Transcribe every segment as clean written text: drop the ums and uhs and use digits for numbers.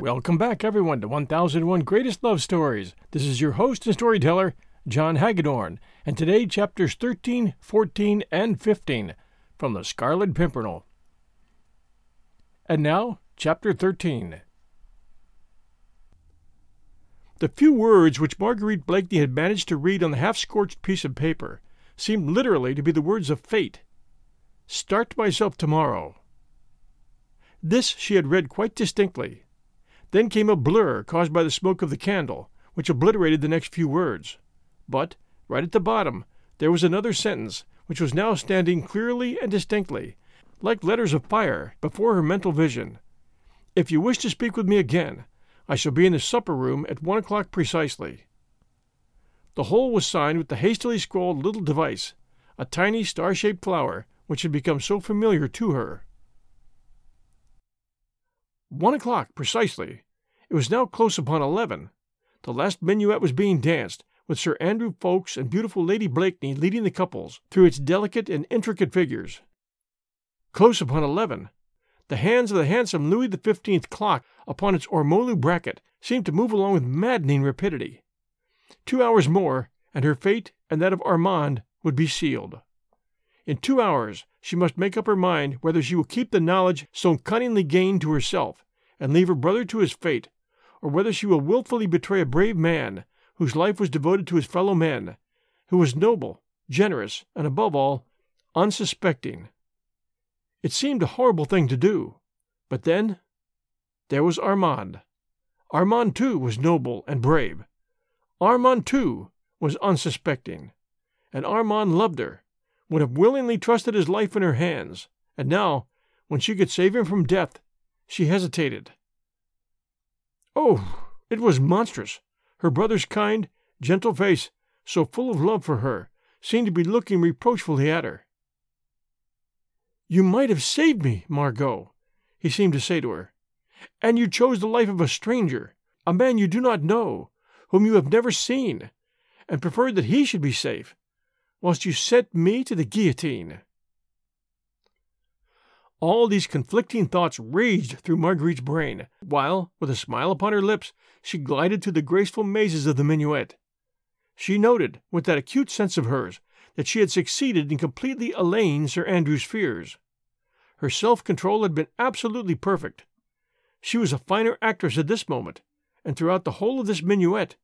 Welcome back, everyone, to 1001 Greatest Love Stories. This is your host and storyteller, John Hagedorn, and today chapters 13, 14, and 15 from The Scarlet Pimpernel. And now, chapter 13. The few words which Marguerite Blakeney had managed to read on the half-scorched piece of paper seemed literally to be the words of fate. Start myself tomorrow. This she had read quite distinctly. Then came a blur caused by the smoke of the candle, which obliterated the next few words. But, right at the bottom, there was another sentence, which was now standing clearly and distinctly, like letters of fire, before her mental vision. If you wish to speak with me again, I shall be in the supper-room at 1 o'clock precisely. The whole was signed with the hastily scrawled little device, a tiny star-shaped flower, which had become so familiar to her. 1 o'clock, precisely. It was now close upon 11. The last minuet was being danced, with Sir Andrew Ffoulkes and beautiful Lady Blakeney leading the couples through its delicate and intricate figures. Close upon 11. The hands of the handsome Louis XV clock upon its ormolu bracket seemed to move along with maddening rapidity. 2 hours more, and her fate and that of Armand would be sealed. In 2 hours she must make up her mind whether she will keep the knowledge so cunningly gained to herself and leave her brother to his fate, or whether she will wilfully betray a brave man whose life was devoted to his fellow men, who was noble, generous, and above all, unsuspecting. It seemed a horrible thing to do, but then there was Armand. Armand, too, was noble and brave. Armand, too, was unsuspecting, and Armand loved her, would have willingly trusted his life in her hands, and now, when she could save him from death, she hesitated. Oh, it was monstrous! Her brother's kind, gentle face, so full of love for her, seemed to be looking reproachfully at her. "You might have saved me, Margot," he seemed to say to her, "and you chose the life of a stranger, a man you do not know, whom you have never seen, and preferred that he should be safe, whilst you sent me to the guillotine." All these conflicting thoughts raged through Marguerite's brain, while, with a smile upon her lips, she glided through the graceful mazes of the minuet. She noted, with that acute sense of hers, that she had succeeded in completely allaying Sir Andrew's fears. Her self-control had been absolutely perfect. She was a finer actress at this moment, and throughout the whole of this minuet,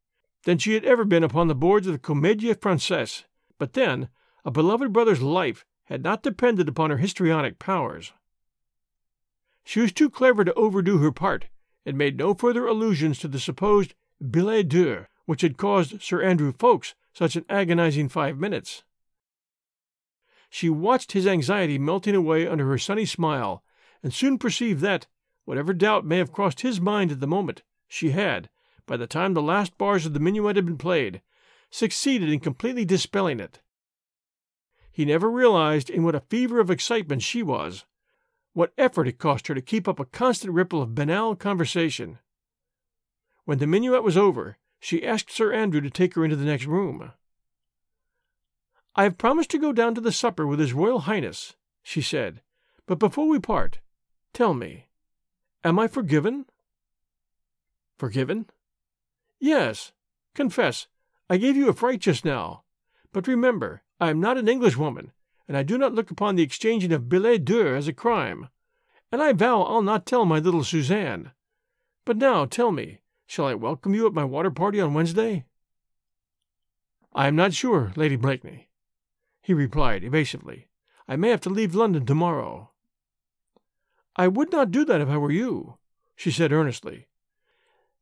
than she had ever been upon the boards of the Comedie Francaise. But then, a beloved brother's life had not depended upon her histrionic powers. She was too clever to overdo her part, and made no further allusions to the supposed billet doux which had caused Sir Andrew Ffoulkes such an agonizing 5 minutes. She watched his anxiety melting away under her sunny smile, and soon perceived that, whatever doubt may have crossed his mind at the moment, she had, by the time the last bars of the minuet had been played, succeeded in completely dispelling it. He never realized in what a fever of excitement she was, what effort it cost her to keep up a constant ripple of banal conversation. When the minuet was over, she asked Sir Andrew to take her into the next room. "I have promised to go down to the supper with His Royal Highness," she said, "but before we part, tell me, am I forgiven?" "Forgiven?" "Yes. Confess, I gave you a fright just now. But remember, I am not an Englishwoman, and I do not look upon the exchanging of billets doux as a crime. And I vow I'll not tell my little Suzanne. But now, tell me, shall I welcome you at my water party on Wednesday?" "I am not sure, Lady Blakeney," he replied evasively. "I may have to leave London to-morrow." "I would not do that if I were you," she said earnestly.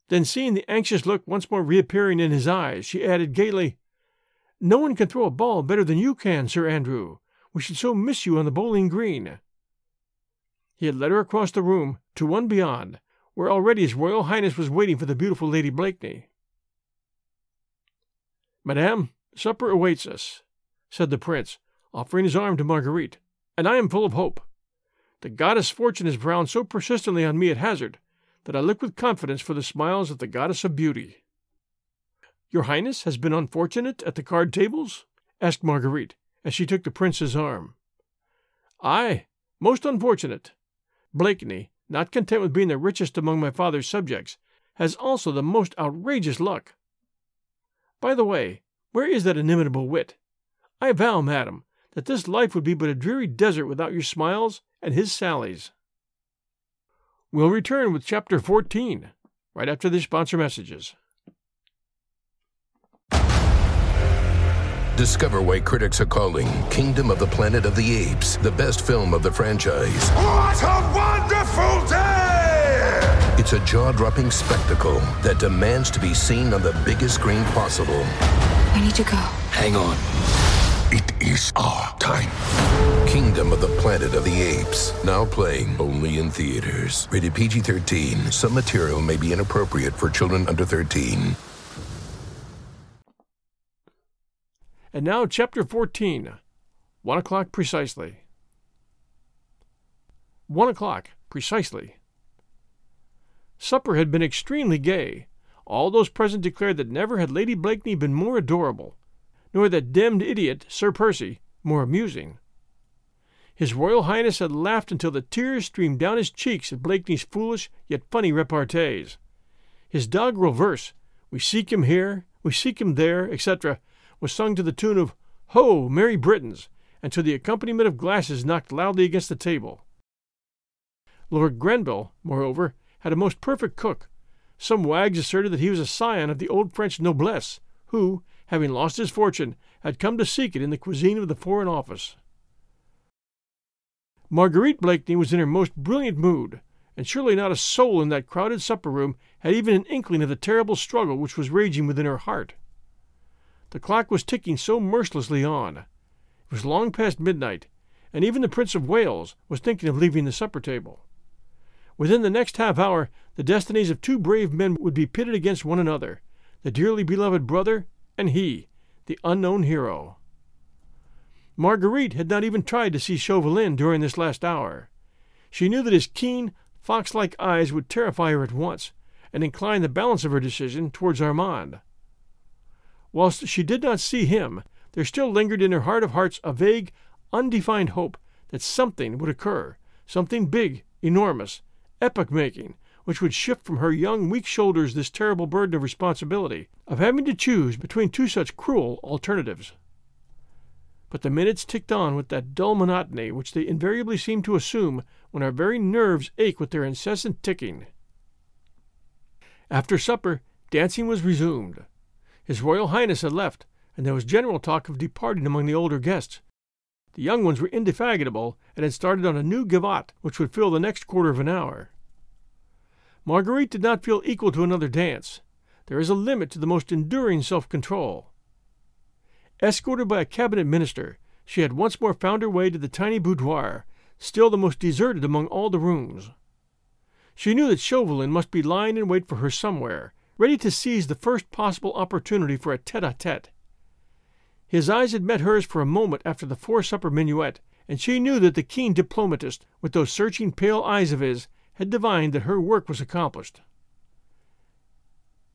Then, seeing the anxious look once more reappearing in his eyes, she added gaily, "No one can throw a ball better than you can, Sir Andrew. We should so miss you on the bowling green." He had led her across the room to one beyond, where already His Royal Highness was waiting for the beautiful Lady Blakeney. "Madame, supper awaits us," said the Prince, offering his arm to Marguerite, "and I am full of hope. The goddess Fortune has frowned so persistently on me at hazard that I look with confidence for the smiles of the goddess of beauty." "Your Highness has been unfortunate at the card tables?" asked Marguerite, as she took the Prince's arm. "Aye, most unfortunate. Blakeney, not content with being the richest among my father's subjects, has also the most outrageous luck. By the way, where is that inimitable wit? I vow, madam, that this life would be but a dreary desert without your smiles and his sallies." We'll return with Chapter 14, right after the sponsor messages. Discover why critics are calling Kingdom of the Planet of the Apes the best film of the franchise. What a wonderful day! It's a jaw-dropping spectacle that demands to be seen on the biggest screen possible. We need to go. Hang on. It is our time. Kingdom of the Planet of the Apes. Now playing only in theaters. Rated PG-13. Some material may be inappropriate for children under 13. And now, Chapter 14, 1 o'clock precisely. 1 o'clock precisely. Supper had been extremely gay. All those present declared that never had Lady Blakeney been more adorable, nor that demmed idiot, Sir Percy, more amusing. His Royal Highness had laughed until the tears streamed down his cheeks at Blakeney's foolish yet funny repartees. His doggerel verse, "We seek him here, we seek him there," etc., was sung to the tune of "Ho, Merry Britons," and to the accompaniment of glasses knocked loudly against the table. Lord Grenville, moreover, had a most perfect cook. Some wags asserted that he was a scion of the old French noblesse, who, having lost his fortune, had come to seek it in the cuisine of the Foreign Office. Marguerite Blakeney was in her most brilliant mood, and surely not a soul in that crowded supper-room had even an inkling of the terrible struggle which was raging within her heart. The clock was ticking so mercilessly on. It was long past midnight, and even the Prince of Wales was thinking of leaving the supper table. Within the next half hour, the destinies of two brave men would be pitted against one another, the dearly beloved brother and he, the unknown hero. Marguerite had not even tried to see Chauvelin during this last hour. She knew that his keen, fox-like eyes would terrify her at once, and incline the balance of her decision towards Armand. Whilst she did not see him, there still lingered in her heart of hearts a vague, undefined hope that something would occur, something big, enormous, epoch-making, which would shift from her young, weak shoulders this terrible burden of responsibility, of having to choose between two such cruel alternatives. But the minutes ticked on with that dull monotony which they invariably seem to assume when our very nerves ache with their incessant ticking. After supper, dancing was resumed. His Royal Highness had left, and there was general talk of departing among the older guests. The young ones were indefatigable, and had started on a new gavotte which would fill the next quarter of an hour. Marguerite did not feel equal to another dance. There is a limit to the most enduring self-control. Escorted by a cabinet minister, she had once more found her way to the tiny boudoir, still the most deserted among all the rooms. She knew that Chauvelin must be lying in wait for her somewhere, ready to seize the first possible opportunity for a tete-a-tete. His eyes had met hers for a moment after the four-supper minuet, and she knew that the keen diplomatist, with those searching pale eyes of his, had divined that her work was accomplished.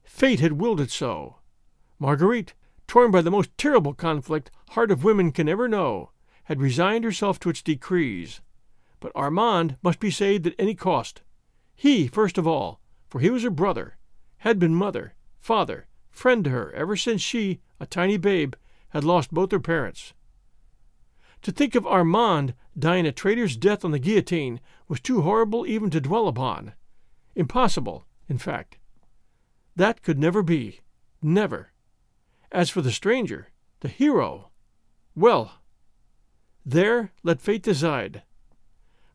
Fate had willed it so. Marguerite, torn by the most terrible conflict heart of women can ever know, had resigned herself to its decrees. But Armand must be saved at any cost. He, first of all, for he was her brother, had been mother, father, friend to her ever since she, a tiny babe, had lost both her parents. To think of Armand dying a traitor's death on the guillotine was too horrible even to dwell upon. Impossible, in fact. That could never be. Never. As for the stranger, the hero, well, there let fate decide.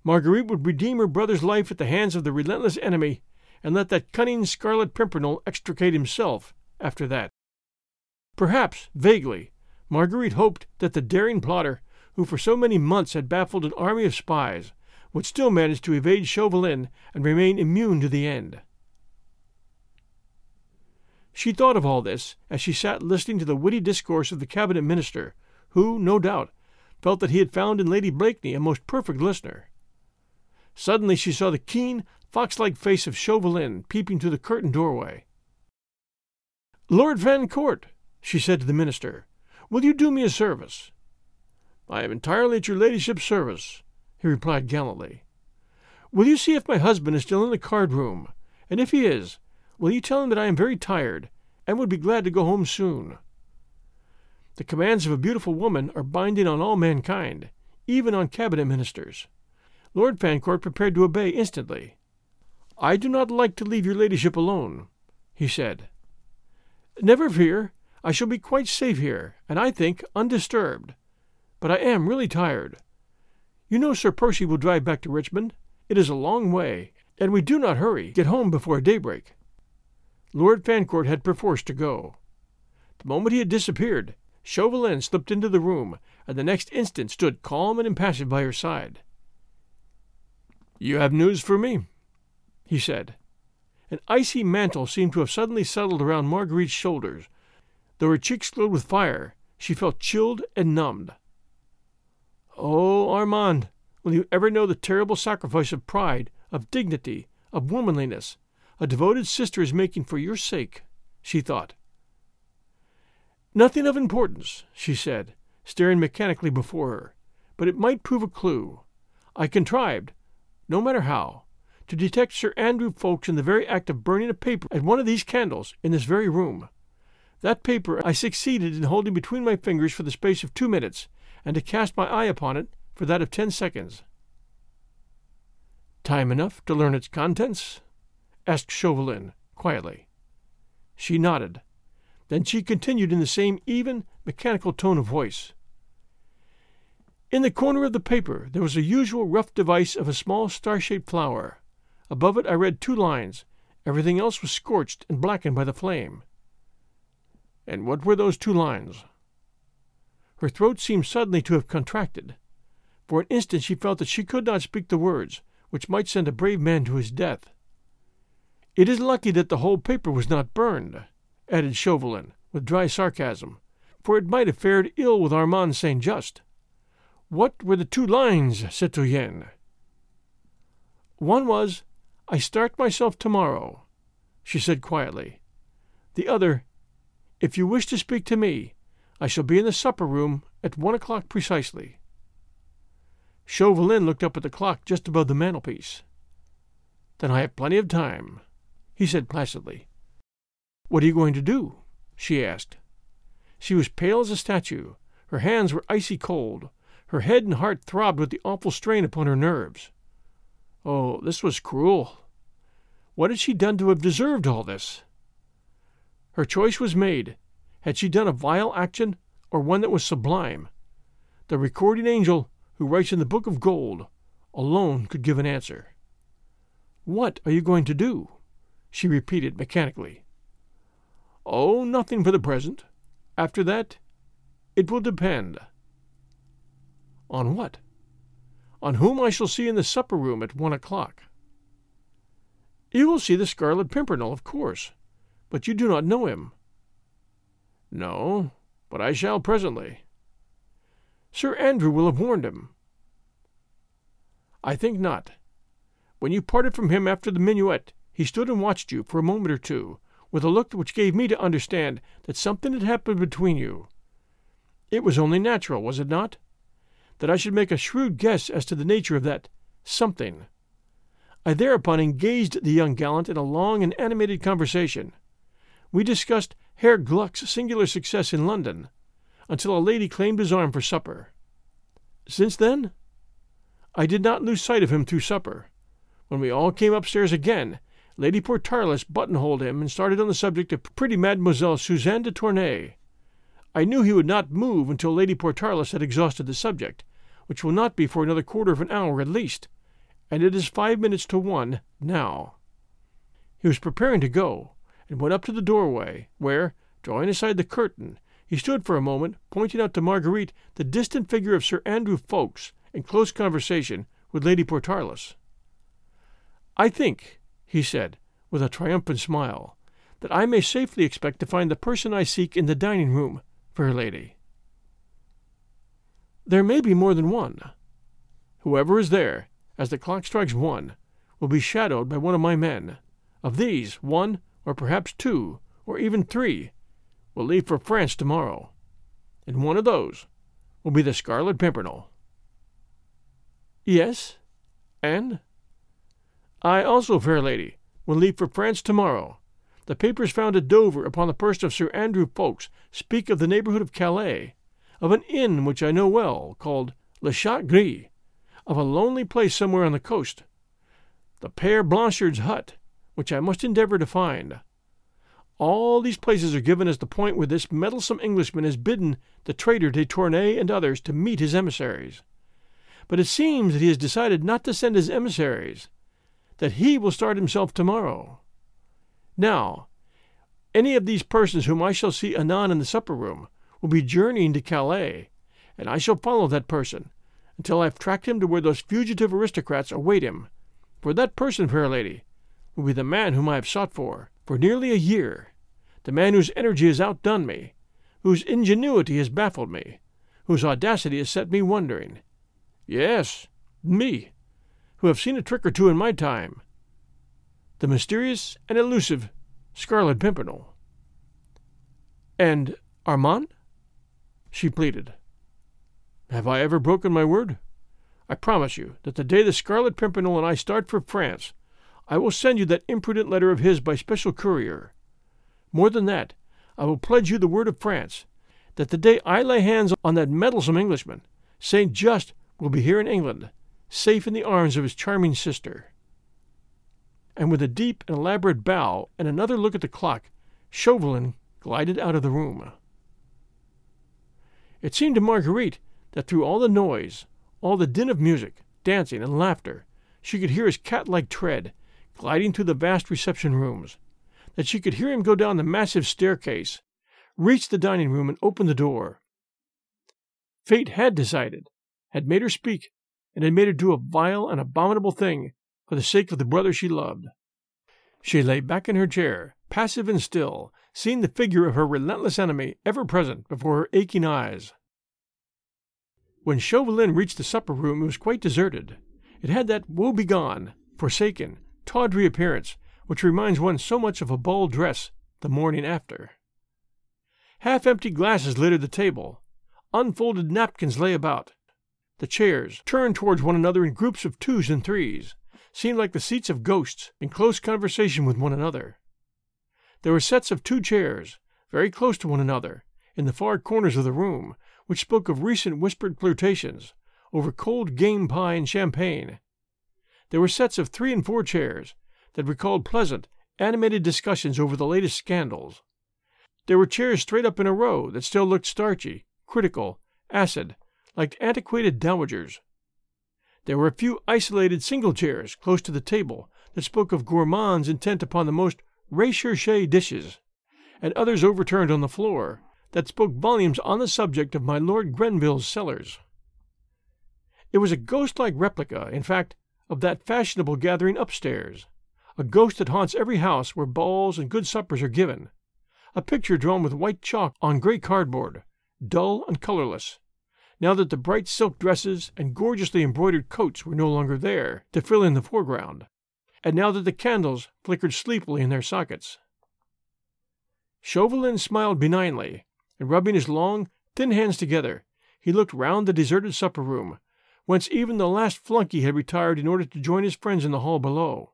Marguerite would redeem her brother's life at the hands of the relentless enemy, and let that cunning Scarlet Pimpernel extricate himself after that. Perhaps, vaguely, Marguerite hoped that the daring plotter, who for so many months had baffled an army of spies, would still manage to evade Chauvelin and remain immune to the end. She thought of all this as she sat listening to the witty discourse of the cabinet minister, who, no doubt, felt that he had found in Lady Blakeney a most perfect listener. Suddenly she saw the keen, fox-like face of Chauvelin peeping through the curtained doorway. "Lord Vancourt," she said to the minister, "will you do me a service?" "I am entirely at your ladyship's service," he replied gallantly. "Will you see if my husband is still in the card-room? And if he is, will you tell him that I am very tired, and would be glad to go home soon?" The commands of a beautiful woman are binding on all mankind, even on cabinet ministers. Lord Fancourt prepared to obey instantly. "I do not like to leave your ladyship alone," he said. "Never fear. I shall be quite safe here, and I think undisturbed. But I am really tired. You know Sir Percy will drive back to Richmond. It is a long way, and we do not hurry get home before daybreak." Lord Fancourt had perforce to go. The moment he had disappeared, Chauvelin slipped into the room, and the next instant stood calm and impassive by her side. "You have news for me," he said. An icy mantle seemed to have suddenly settled around Marguerite's shoulders. Though her cheeks glowed with fire, she felt chilled and numbed. "Oh, Armand, will you ever know the terrible sacrifice of pride, of dignity, of womanliness, a devoted sister is making for your sake?" she thought. "Nothing of importance," she said, staring mechanically before her, "but it might prove a clue. I contrived, no matter how, to detect Sir Andrew Ffoulkes in the very act of burning a paper at one of these candles in this very room. That paper I succeeded in holding between my fingers for the space of 2 minutes, and to cast my eye upon it for that of 10 seconds. "Time enough to learn its contents?" asked Chauvelin, quietly. She nodded. Then she continued in the same even, mechanical tone of voice. "In the corner of the paper there was the usual rough device of a small star-shaped flower. Above it I read 2 lines. Everything else was scorched and blackened by the flame." "And what were those 2 lines?" Her throat seemed suddenly to have contracted. For an instant she felt that she could not speak the words, which might send a brave man to his death. "It is lucky that the whole paper was not burned," added Chauvelin, with dry sarcasm, "for it might have fared ill with Armand Saint Just. What were the 2 lines, citoyenne?" "One was, 'I start myself tomorrow,'" she said quietly. "The other, 'If you wish to speak to me, I shall be in the supper-room at 1 o'clock precisely.'" Chauvelin looked up at the clock just above the mantelpiece. "Then I have plenty of time," he said placidly. "What are you going to do?" she asked. She was pale as a statue. Her hands were icy cold. Her head and heart throbbed with the awful strain upon her nerves. Oh, this was cruel. What had she done to have deserved all this? Her choice was made. Had she done a vile action, or one that was sublime? The recording angel, who writes in the Book of Gold, alone could give an answer. "What are you going to do?" she repeated mechanically. "Oh, nothing for the present. After that, it will depend." "On what?" "On whom I shall see in the supper-room at 1 o'clock. "You will see the Scarlet Pimpernel, of course. But you do not know him." "No, but I shall presently." "Sir Andrew will have warned him." "I think not. When you parted from him after the minuet, he stood and watched you for a moment or two, with a look which gave me to understand that something had happened between you. It was only natural, was it not, that I should make a shrewd guess as to the nature of that something. I thereupon engaged the young gallant in a long and animated conversation. We discussed Herr Gluck's singular success in London, until a lady claimed his arm for supper. Since then, I did not lose sight of him through supper. When we all came upstairs again, Lady Portarles buttonholed him and started on the subject of pretty Mademoiselle Suzanne de Tournay. I knew he would not move until Lady Portarles had exhausted the subject, which will not be for another quarter of an hour at least, and it is 1:05 now. He was preparing to go, and went up to the doorway, where, drawing aside the curtain, he stood for a moment, pointing out to Marguerite the distant figure of Sir Andrew Ffoulkes in close conversation with Lady Portarles. "I think," he said, with a triumphant smile, "that I may safely expect to find the person I seek in the dining-room, fair lady." "There may be more than one. Whoever is there, as the clock strikes 1, will be shadowed by one of my men. Of these, 1, or perhaps 2, or even 3, will leave for France tomorrow, and one of those will be the Scarlet Pimpernel." "Yes, and—" "I also, fair lady, will leave for France tomorrow. The papers found at Dover upon the person of Sir Andrew Ffoulkes speak of the neighborhood of Calais, of an inn which I know well, called Le Chat Gris, of a lonely place somewhere on the coast, the Pere Blanchard's hut, which I must endeavor to find. All these places are given as the point where this meddlesome Englishman has bidden the traitor de Tournay and others to meet his emissaries. But it seems that he has decided not to send his emissaries, that he will start himself tomorrow. Now, any of these persons whom I shall see anon in the supper-room will be journeying to Calais, and I shall follow that person until I have tracked him to where those fugitive aristocrats await him, for that person, fair lady, will be the man whom I have sought for nearly a year, the man whose energy has outdone me, whose ingenuity has baffled me, whose audacity has set me wondering. Yes, me, who have seen a trick or two in my time, the mysterious and elusive Scarlet Pimpernel." "And Armand?" she pleaded. "Have I ever broken my word? I promise you that the day the Scarlet Pimpernel and I start for France, I will send you that imprudent letter of his by special courier. More than that, I will pledge you the word of France, that the day I lay hands on that meddlesome Englishman, Saint Just will be here in England, safe in the arms of his charming sister." And with a deep and elaborate bow and another look at the clock, Chauvelin glided out of the room. It seemed to Marguerite that through all the noise, all the din of music, dancing, and laughter, she could hear his cat-like tread, gliding through the vast reception rooms, that she could hear him go down the massive staircase, reach the dining room, and open the door. Fate had decided, had made her speak, and had made her do a vile and abominable thing for the sake of the brother she loved. She lay back in her chair, passive and still, seeing the figure of her relentless enemy ever present before her aching eyes. When Chauvelin reached the supper-room, it was quite deserted. It had that woe-begone, forsaken, tawdry appearance which reminds one so much of a ball dress the morning after. Half-empty glasses littered the table. Unfolded napkins lay about. The chairs, turned towards one another in groups of 2s and 3s, seemed like the seats of ghosts in close conversation with one another. There were sets of 2 chairs, very close to one another, in the far corners of the room, which spoke of recent whispered flirtations, over cold game pie and champagne. There were sets of 3 and 4 chairs that recalled pleasant, animated discussions over the latest scandals. There were chairs straight up in a row that still looked starchy, critical, acid, like antiquated dowagers. There were a few isolated single chairs close to the table that spoke of gourmands intent upon the most recherché dishes, and others overturned on the floor that spoke volumes on the subject of my Lord Grenville's cellars. It was a ghost-like replica, in fact, of that fashionable gathering upstairs, a ghost that haunts every house where balls and good suppers are given, a picture drawn with white chalk on grey cardboard, dull and colourless, now that the bright silk dresses and gorgeously embroidered coats were no longer there to fill in the foreground, and now that the candles flickered sleepily in their sockets. Chauvelin smiled benignly, and rubbing his long, thin hands together, he looked round the deserted supper-room, whence even the last flunkey had retired in order to join his friends in the hall below.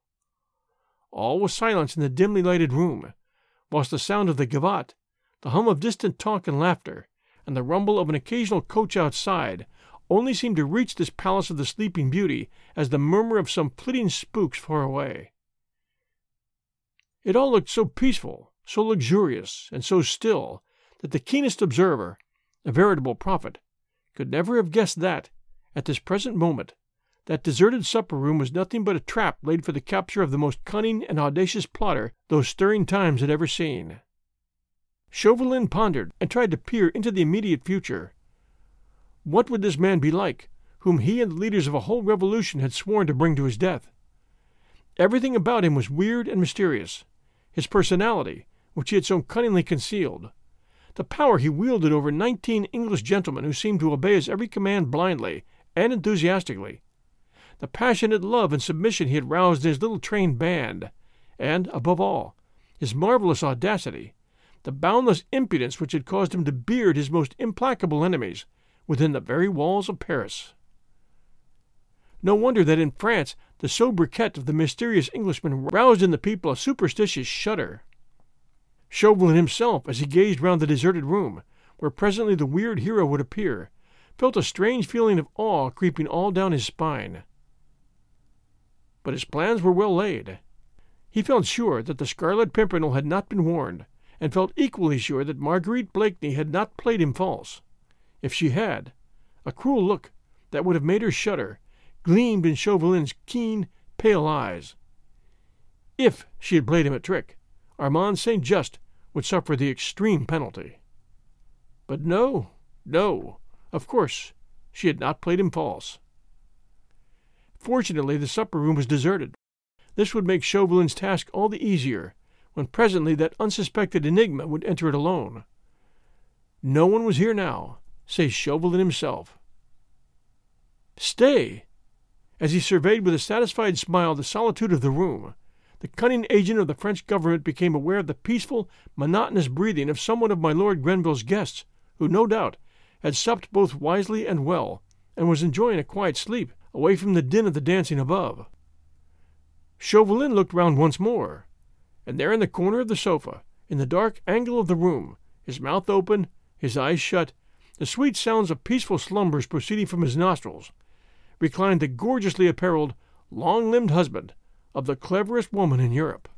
All was silence in the dimly lighted room, whilst the sound of the gavotte, the hum of distant talk and laughter, and the rumble of an occasional coach outside only seemed to reach this palace of the sleeping beauty as the murmur of some flitting spooks far away. It all looked so peaceful, so luxurious, and so still, that the keenest observer, a veritable prophet, could never have guessed that, at this present moment, that deserted supper-room was nothing but a trap laid for the capture of the most cunning and audacious plotter those stirring times had ever seen. Chauvelin pondered and tried to peer into the immediate future. What would this man be like, whom he and the leaders of a whole revolution had sworn to bring to his death? Everything about him was weird and mysterious. His personality, which he had so cunningly concealed, the power he wielded over 19 English gentlemen who seemed to obey his every command blindly and enthusiastically, the passionate love and submission he had roused in his little trained band, and, above all, his marvellous audacity, the boundless impudence which had caused him to beard his most implacable enemies within the very walls of Paris. No wonder that in France the sobriquet of the mysterious Englishman roused in the people a superstitious shudder. Chauvelin himself, as he gazed round the deserted room, where presently the weird hero would appear, felt a strange feeling of awe creeping all down his spine. But his plans were well laid. He felt sure that the Scarlet Pimpernel had not been warned, and felt equally sure that Marguerite Blakeney had not played him false. If she had, a cruel look that would have made her shudder gleamed in Chauvelin's keen, pale eyes. If she had played him a trick, Armand Saint Just would suffer the extreme penalty. But no, of course, she had not played him false. Fortunately, the supper-room was deserted. This would make Chauvelin's task all the easier, when presently that unsuspected enigma would enter it alone. No one was here now, save Chauvelin himself. Stay! As he surveyed with a satisfied smile the solitude of the room, the cunning agent of the French government became aware of the peaceful, monotonous breathing of someone of my Lord Grenville's guests, who, no doubt, had supped both wisely and well, and was enjoying a quiet sleep, away from the din of the dancing above. Chauvelin looked round once more, and there in the corner of the sofa, in the dark angle of the room, his mouth open, his eyes shut, the sweet sounds of peaceful slumbers proceeding from his nostrils, reclined the gorgeously apparelled, long-limbed husband of the cleverest woman in Europe.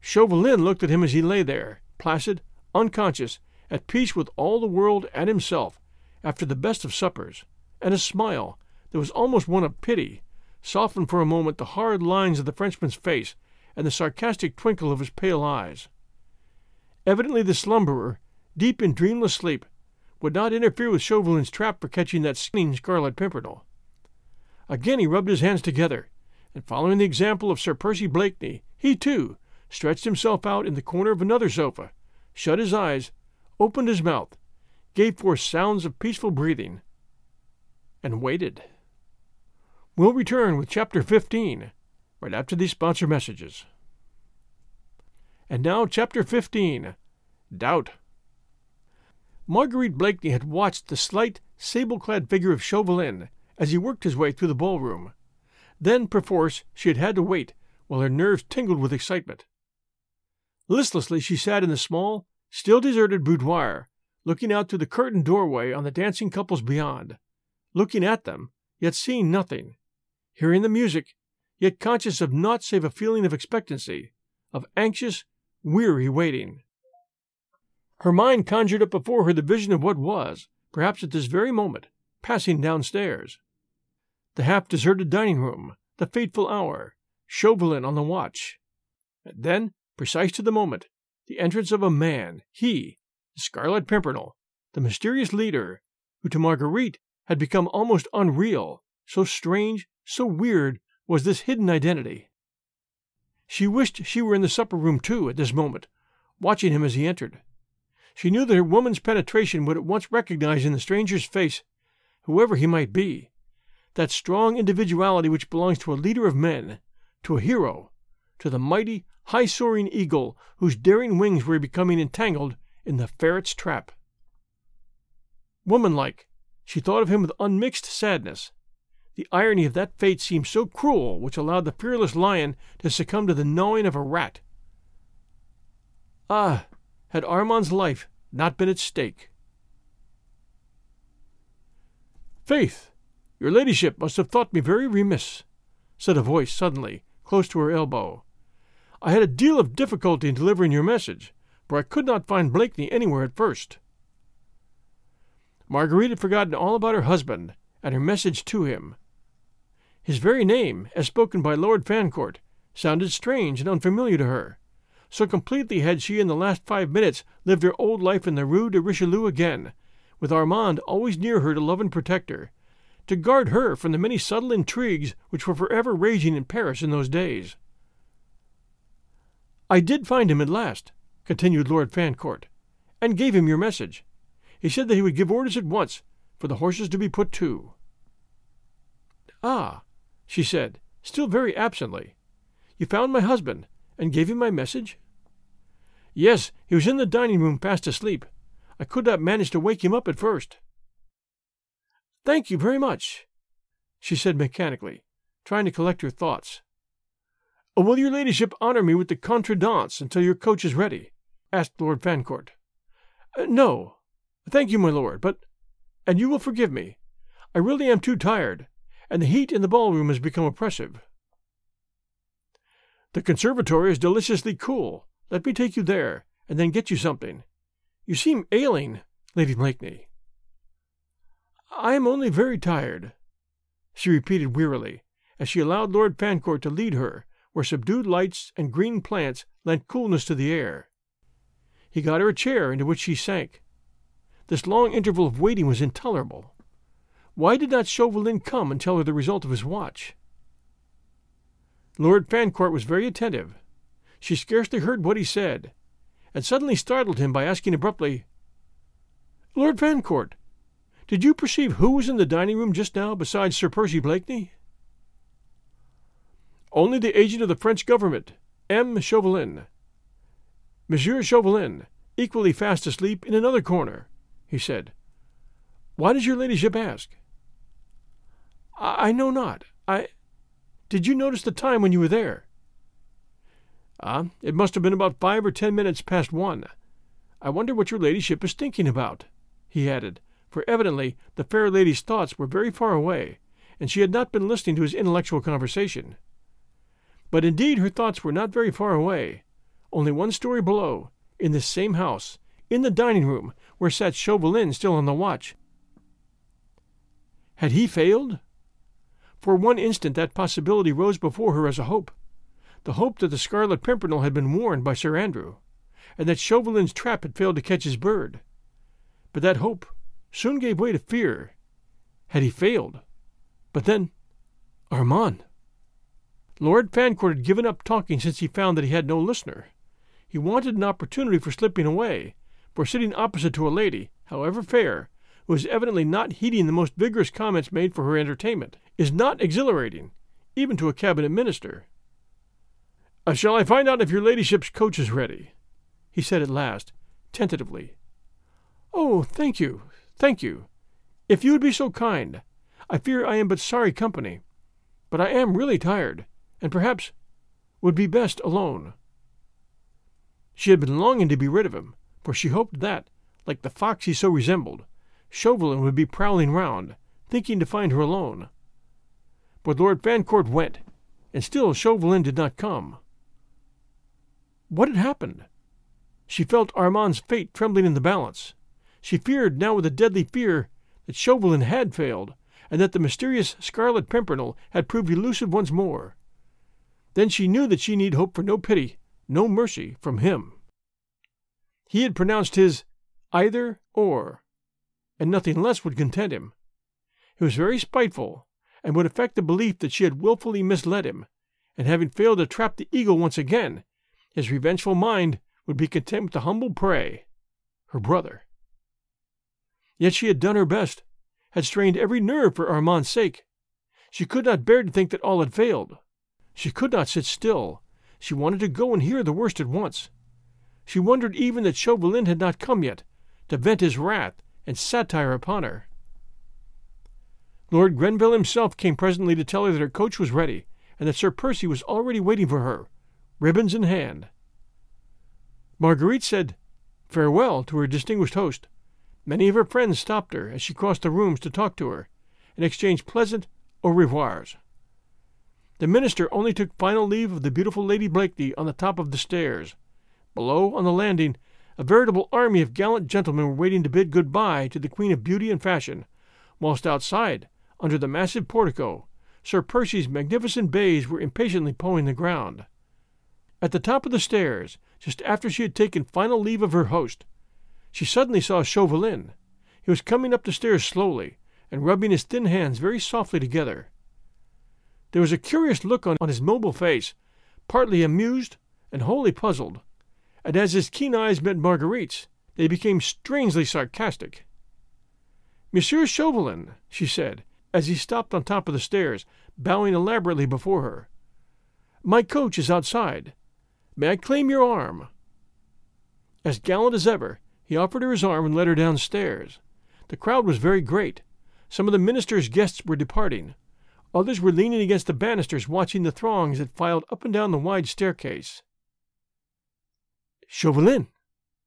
Chauvelin looked at him as he lay there, placid, unconscious, at peace with all the world and himself, after the best of suppers, and a smile, that was almost one of pity, softened for a moment the hard lines of the Frenchman's face and the sarcastic twinkle of his pale eyes. Evidently the slumberer, deep in dreamless sleep, would not interfere with Chauvelin's trap for catching that skinning Scarlet Pimpernel. Again he rubbed his hands together, and following the example of Sir Percy Blakeney, he, too, stretched himself out in the corner of another sofa, shut his eyes, opened his mouth, gave forth sounds of peaceful breathing, and waited. We'll return with Chapter 15, right after these sponsor messages. And now Chapter 15, Doubt. Marguerite Blakeney had watched the slight, sable-clad figure of Chauvelin as he worked his way through the ballroom. Then, perforce, she had to wait, while her nerves tingled with excitement. Listlessly she sat in the small, still deserted boudoir, looking out through the curtained doorway on the dancing couples beyond, looking at them, yet seeing nothing, hearing the music, yet conscious of naught save a feeling of expectancy, of anxious, weary waiting. Her mind conjured up before her the vision of what was, perhaps at this very moment, passing downstairs. The half-deserted dining room, the fateful hour, Chauvelin on the watch. And then, precise to the moment, the entrance of a man, he, the Scarlet Pimpernel, the mysterious leader, who to Marguerite had become almost unreal, so strange, so weird was this hidden identity. She wished she were in the supper-room, too, at this moment, watching him as he entered. She knew that her woman's penetration would at once recognize in the stranger's face, whoever he might be, that strong individuality which belongs to a leader of men, to a hero, to the mighty, high-soaring eagle whose daring wings were becoming entangled in the ferret's trap. Womanlike, she thought of him with unmixed sadness. The irony of that fate seemed so cruel, which allowed the fearless lion to succumb to the gnawing of a rat. Ah, had Armand's life not been at stake! "Faith, your ladyship must have thought me very remiss," said a voice suddenly, close to her elbow. "I had a deal of difficulty in delivering your message, for I could not find Blakeney anywhere at first." Marguerite had forgotten all about her husband and her message to him. His very name, as spoken by Lord Fancourt, sounded strange and unfamiliar to her, so completely had she in the last 5 minutes lived her old life in the Rue de Richelieu again, with Armand always near her to love and protect her, to guard her from the many subtle intrigues which were forever raging in Paris in those days. "I did find him at last," continued Lord Fancourt, "and gave him your message. He said that he would give orders at once for the horses to be put to." "Ah," she said, still very absently, "you found my husband, and gave him my message?" "Yes, he was in the dining-room fast asleep. I could not manage to wake him up at first." "Thank you very much," she said mechanically, trying to collect her thoughts. "Will your ladyship honour me with the contredanse until your coach is ready?" asked Lord Fancourt. "No, thank you, my lord, but— and you will forgive me. I really am too tired, and the heat in the ballroom has become oppressive." "The conservatory is deliciously cool. Let me take you there, and then get you something. You seem ailing, Lady Blakeney." "I am only very tired," she repeated wearily, as she allowed Lord Fancourt to lead her, where subdued lights and green plants lent coolness to the air. He got her a chair into which she sank. This long interval of waiting was intolerable. Why did not Chauvelin come and tell her the result of his watch? Lord Fancourt was very attentive. She scarcely heard what he said, and suddenly startled him by asking abruptly, "Lord Fancourt, did you perceive who was in the dining-room just now besides Sir Percy Blakeney?" "Only the agent of the French government, M. Chauvelin. Monsieur Chauvelin, equally fast asleep in another corner," he said. "Why does your ladyship ask?" "I know not. Did you notice the time when you were there?" "It must have been about 5 or 10 minutes past one. I wonder what your ladyship is thinking about," he added, for evidently the fair lady's thoughts were very far away, and she had not been listening to his intellectual conversation. But indeed her thoughts were not very far away, only 1 story below, in this same house, in the dining-room, where sat Chauvelin still on the watch. Had he failed? For one instant that possibility rose before her as a hope, the hope that the Scarlet Pimpernel had been warned by Sir Andrew, and that Chauvelin's trap had failed to catch his bird. But that hope soon gave way to fear. Had he failed? But then, Armand! Lord Fancourt had given up talking since he found that he had no listener. He wanted an opportunity for slipping away, for sitting opposite to a lady, however fair, who was evidently not heeding the most vigorous comments made for her entertainment, is not exhilarating, even to a cabinet minister. "Shall I find out if your ladyship's coach is ready?" he said at last, tentatively. "Oh, thank you. If you would be so kind. I fear I am but sorry company, but I am really tired, and perhaps would be best alone." She had been longing to be rid of him, for she hoped that, like the fox he so resembled, Chauvelin would be prowling round, thinking to find her alone. But Lord Fancourt went, and still Chauvelin did not come. What had happened? She felt Armand's fate trembling in the balance. She feared now with a deadly fear that Chauvelin had failed, and that the mysterious Scarlet Pimpernel had proved elusive once more. Then she knew that she need hope for no pity, no mercy from him. He had pronounced his either or, and nothing less would content him. He was very spiteful, and would affect the belief that she had wilfully misled him, and having failed to trap the eagle once again, his revengeful mind would be content with the humble prey, her brother. Yet she had done her best, had strained every nerve for Armand's sake. She could not bear to think that all had failed. She could not sit still. She wanted to go and hear the worst at once. She wondered even that Chauvelin had not come yet, to vent his wrath and satire upon her. Lord Grenville himself came presently to tell her that her coach was ready, and that Sir Percy was already waiting for her, ribbons in hand. Marguerite said farewell to her distinguished host. Many of her friends stopped her as she crossed the rooms to talk to her, and exchanged pleasant au revoirs. The minister only took final leave of the beautiful Lady Blakeney on the top of the stairs. Below, on the landing, a veritable army of gallant gentlemen were waiting to bid good-bye to the Queen of Beauty and Fashion, whilst outside, under the massive portico, Sir Percy's magnificent bays were impatiently pawing the ground. At the top of the stairs, just after she had taken final leave of her host, she suddenly saw Chauvelin. He was coming up the stairs slowly, and rubbing his thin hands very softly together. There was a curious look on his mobile face, partly amused and wholly puzzled, and as his keen eyes met Marguerite's, they became strangely sarcastic. "Monsieur Chauvelin," she said, as he stopped on top of the stairs, bowing elaborately before her, "my coach is outside. May I claim your arm?" As gallant as ever, he offered her his arm and led her downstairs. The crowd was very great. Some of the minister's guests were departing. Others were leaning against the banisters watching the throngs that filed up and down the wide staircase. "Chauvelin,"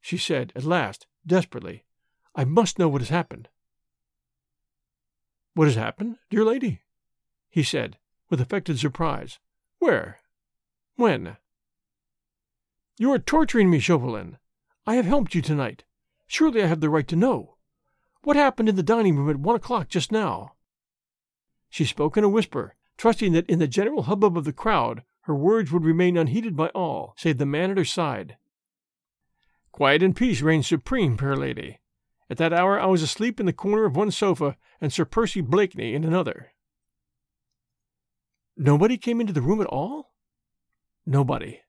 she said at last, desperately, "I must know what has happened." "What has happened, dear lady?" he said, with affected surprise. "Where? When?" "You are torturing me, Chauvelin. I have helped you tonight. Surely I have the right to know. What happened in the dining-room at 1 o'clock just now?" She spoke in a whisper, trusting that in the general hubbub of the crowd her words would remain unheeded by all, save the man at her side. "Quiet and peace reigned supreme, fair lady. At that hour I was asleep in the corner of one sofa, and Sir Percy Blakeney in another." "Nobody came into the room at all?" "Nobody."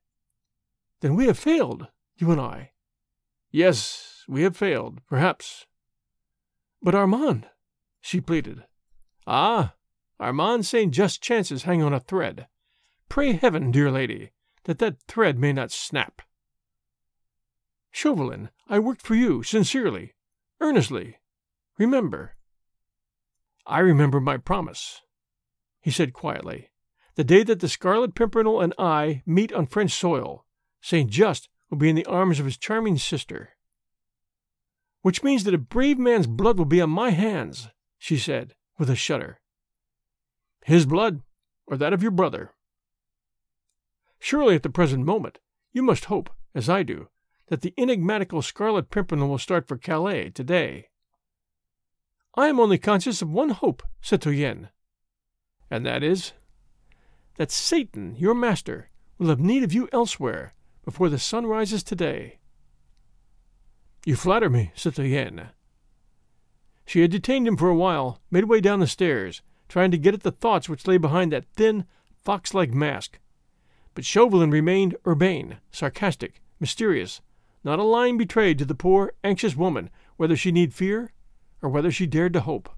"Then we have failed, you and I." "Yes, we have failed, perhaps." "But Armand," she pleaded. "Ah, Armand Saint Just chances hang on a thread. Pray heaven, dear lady, that that thread may not snap." "Chauvelin, I worked for you, sincerely, earnestly. Remember." "I remember my promise," he said quietly. "The day that the Scarlet Pimpernel and I meet on French soil, Saint Just will be in the arms of his charming sister." "Which means that a brave man's blood will be on my hands," she said, with a shudder. "His blood, or that of your brother. Surely at the present moment you must hope, as I do, that the enigmatical Scarlet Pimpernel will start for Calais today." "I am only conscious of one hope, citoyenne." "And that is?" "That Satan, your master, will have need of you elsewhere, before the sun rises today." "You flatter me, citoyenne." She had detained him for a while, midway down the stairs, trying to get at the thoughts which lay behind that thin, fox-like mask. But Chauvelin remained urbane, sarcastic, mysterious, not a line betrayed to the poor, anxious woman, whether she need fear or whether she dared to hope.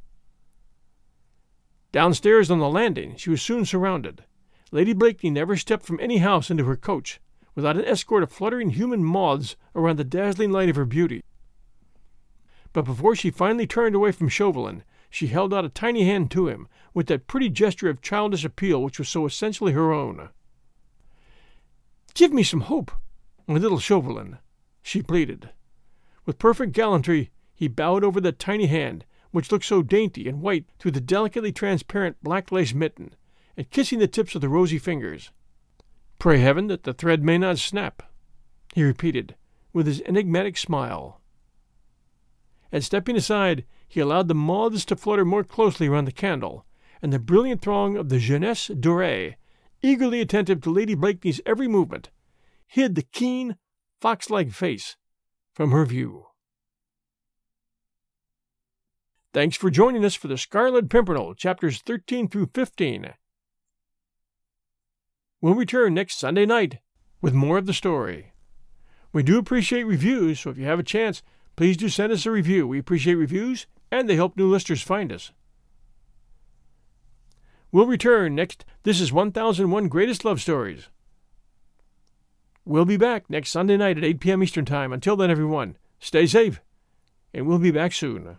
Downstairs on the landing, she was soon surrounded. Lady Blakeney never stepped from any house into her coach, without an escort of fluttering human moths around the dazzling light of her beauty. But before she finally turned away from Chauvelin, she held out a tiny hand to him, with that pretty gesture of childish appeal which was so essentially her own. "Give me some hope, my little Chauvelin," she pleaded. With perfect gallantry, he bowed over that tiny hand, which looked so dainty and white through the delicately transparent black lace mitten, and kissing the tips of the rosy fingers. "Pray heaven that the thread may not snap," he repeated, with his enigmatic smile. And stepping aside, he allowed the moths to flutter more closely round the candle, and the brilliant throng of the jeunesse dorée, eagerly attentive to Lady Blakeney's every movement, hid the keen, fox-like face from her view. Thanks for joining us for The Scarlet Pimpernel, chapters 13 through 15. We'll return next Sunday night with more of the story. We do appreciate reviews, so if you have a chance, please do send us a review. We appreciate reviews, and they help new listeners find us. We'll return next. This is 1001 Greatest Love Stories. We'll be back next Sunday night at 8 p.m. Eastern Time. Until then, everyone, stay safe, and we'll be back soon.